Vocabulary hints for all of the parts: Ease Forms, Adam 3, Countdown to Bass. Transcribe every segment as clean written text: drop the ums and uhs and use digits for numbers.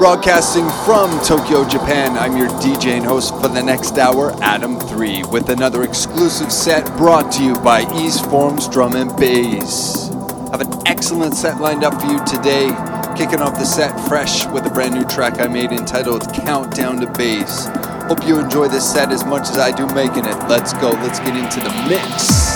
Broadcasting from Tokyo, Japan, I'm your DJ and host for the next hour, Adam 3, with another exclusive set brought to you by Ease Forms Drum and Bass. I have an excellent set lined up for you today, kicking off the set fresh with a brand new track I made entitled Countdown to Bass. Hope you enjoy this set as much as I do making it. Let's go, let's get into the mix.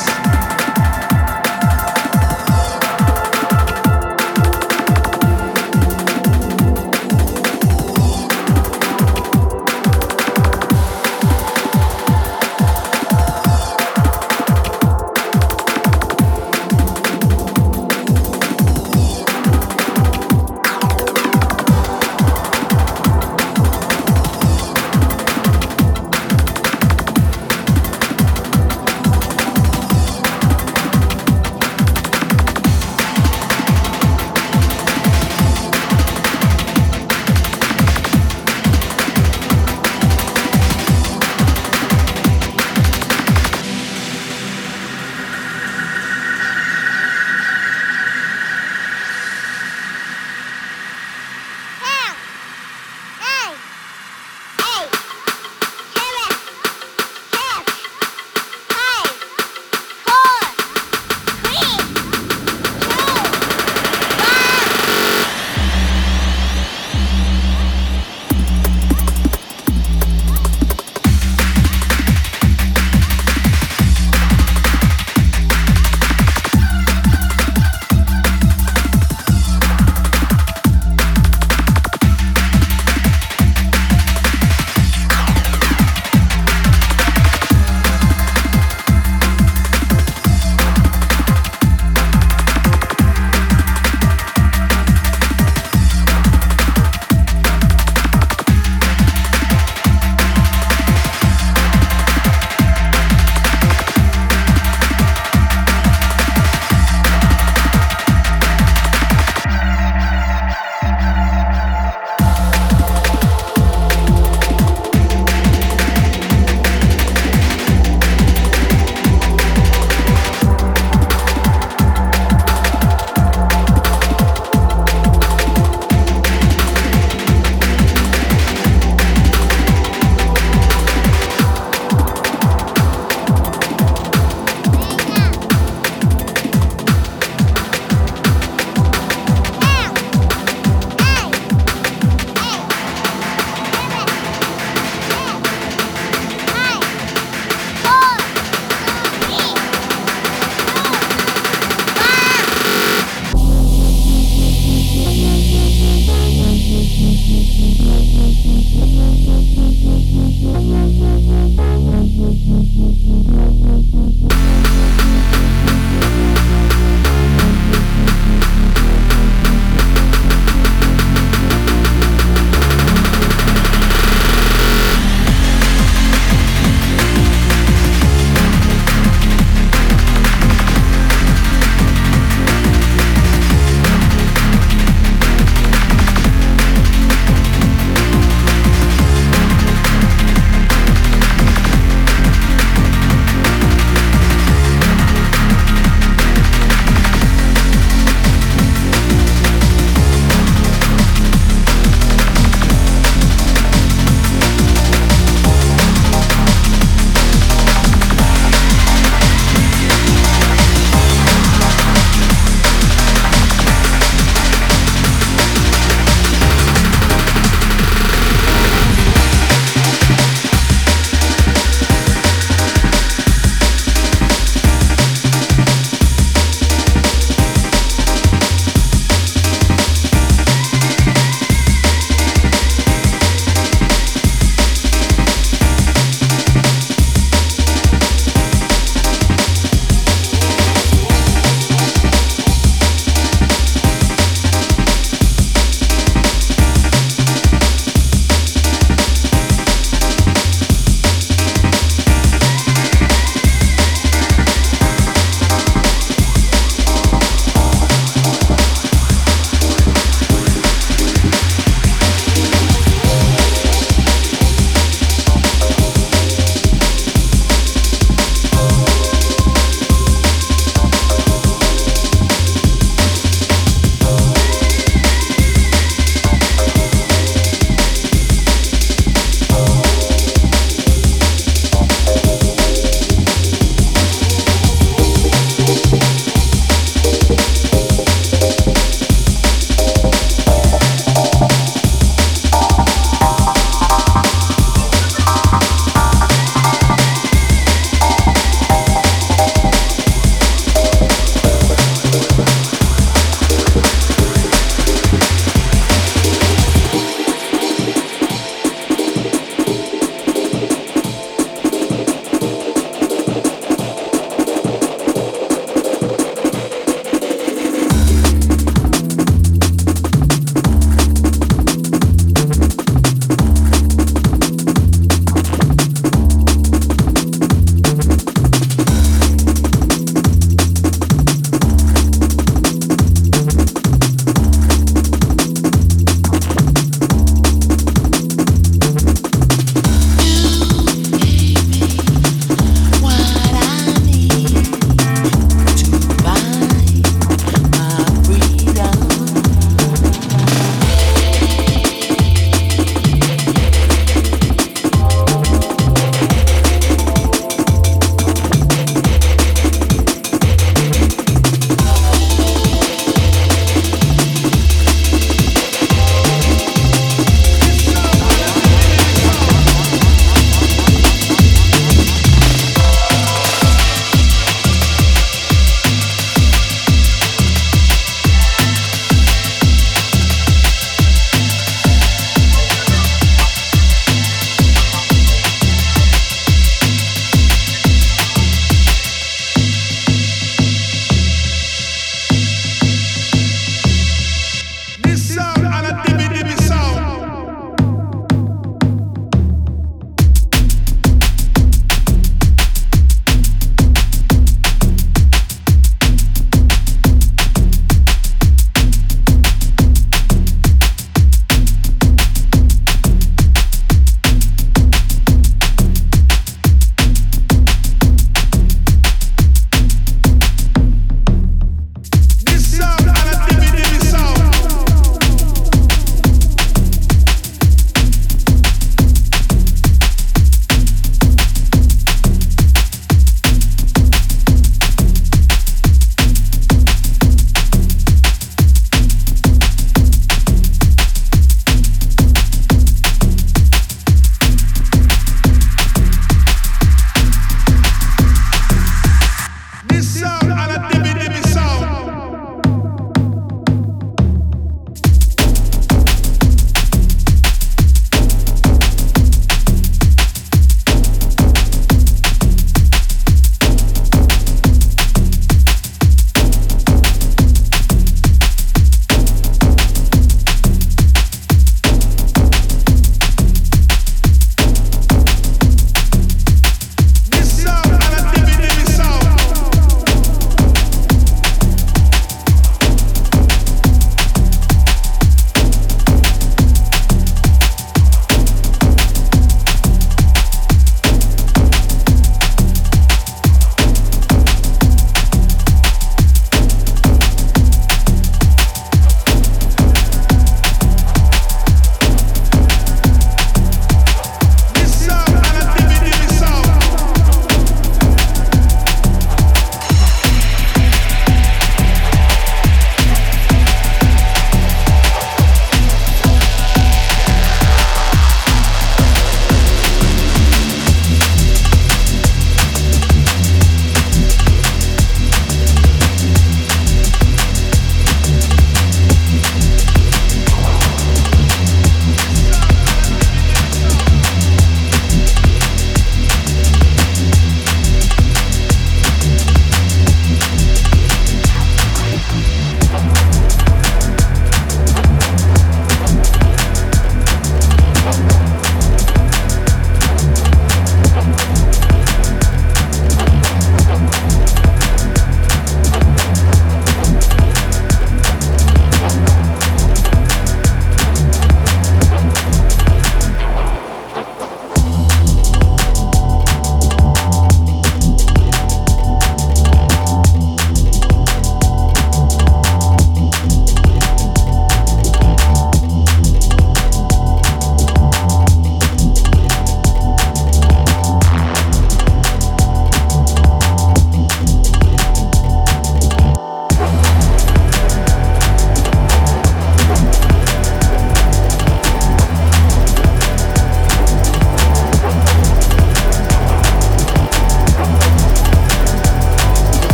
This sound and a dibby sound.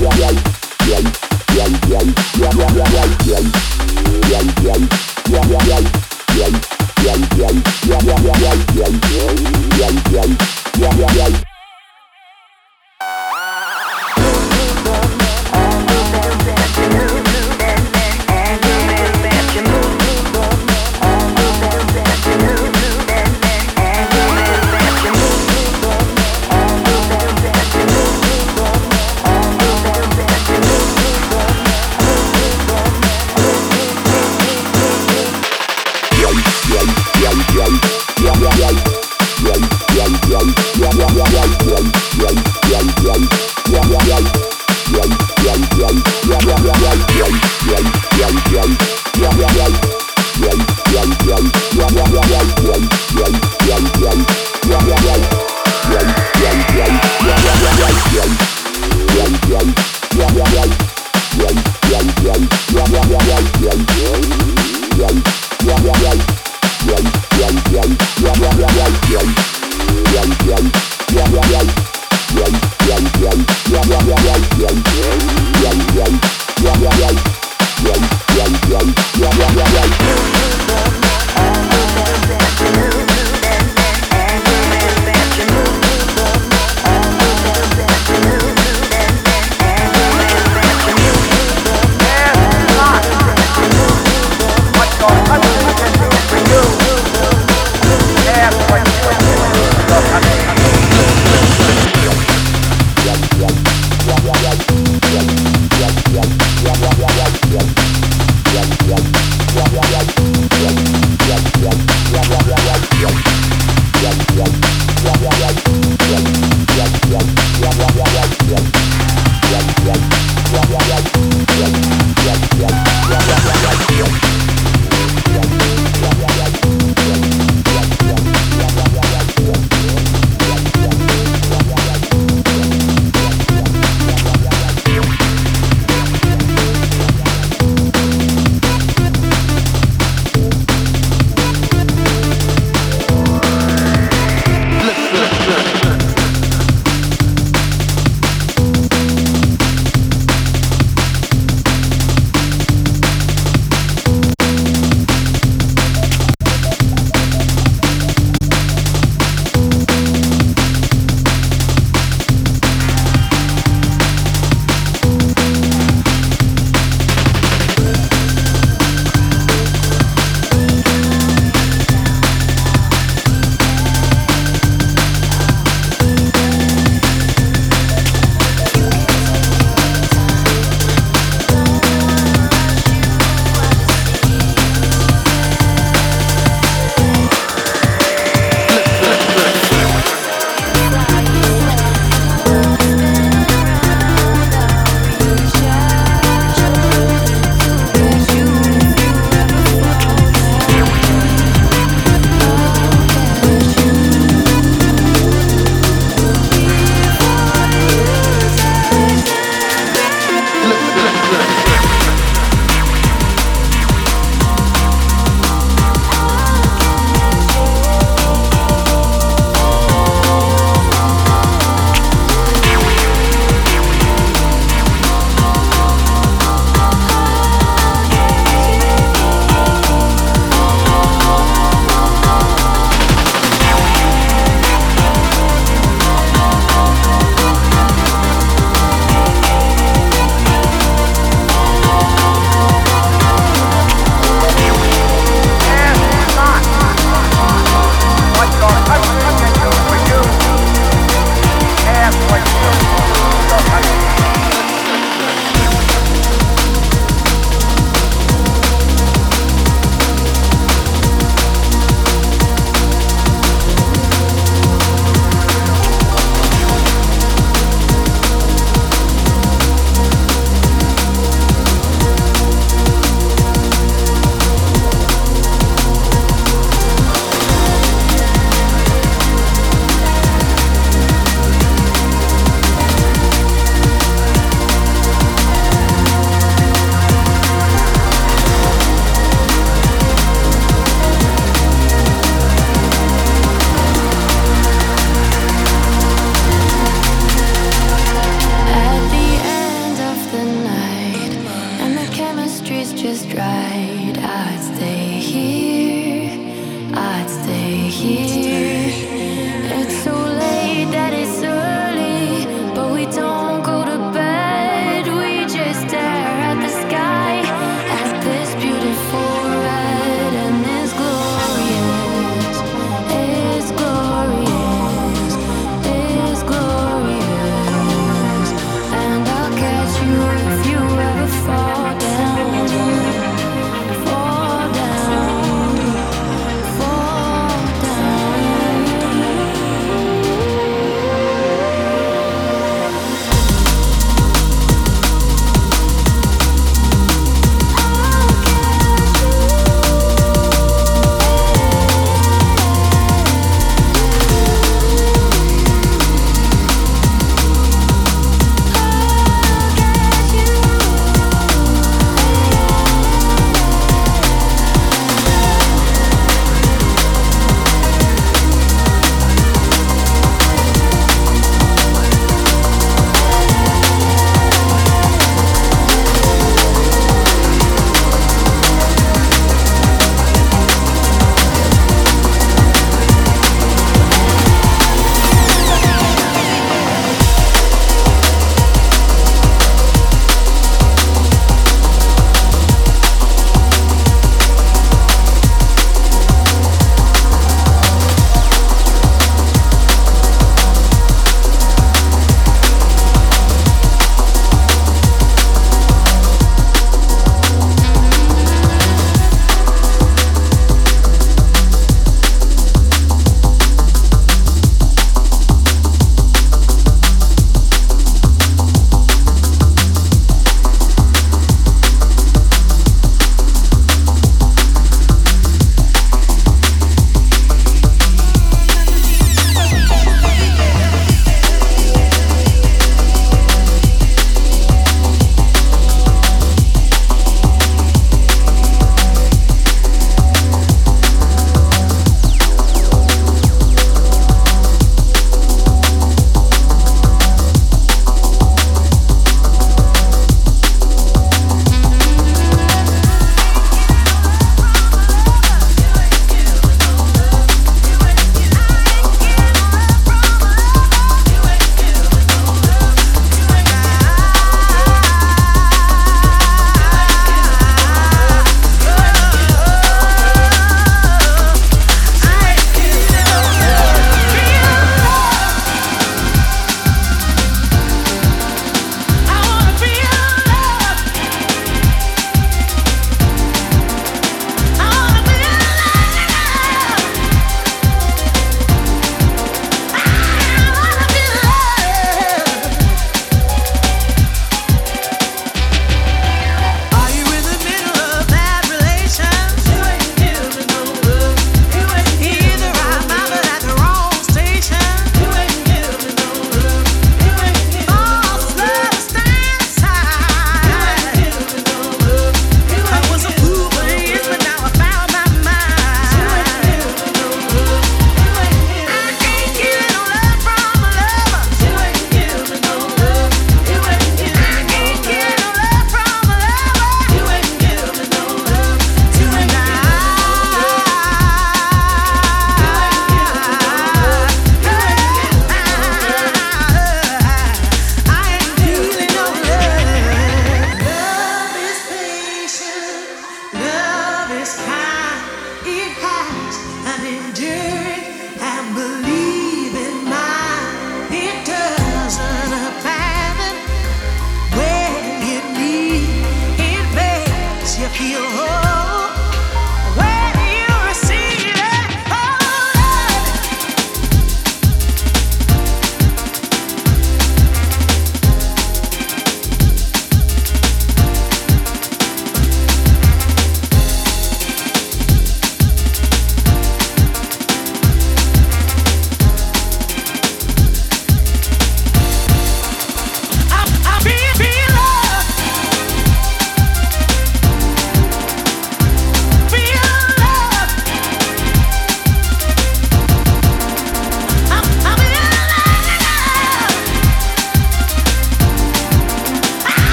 Yeah.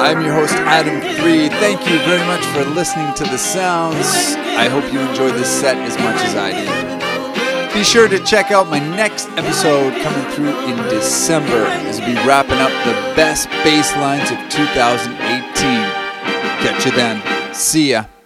I'm your host, Adam 3. Thank you very much for listening to the sounds. I hope you enjoy this set as much as I did. Be sure to check out my next episode coming through in December as we wrapping up the best bass lines of 2018. Catch you then. See ya.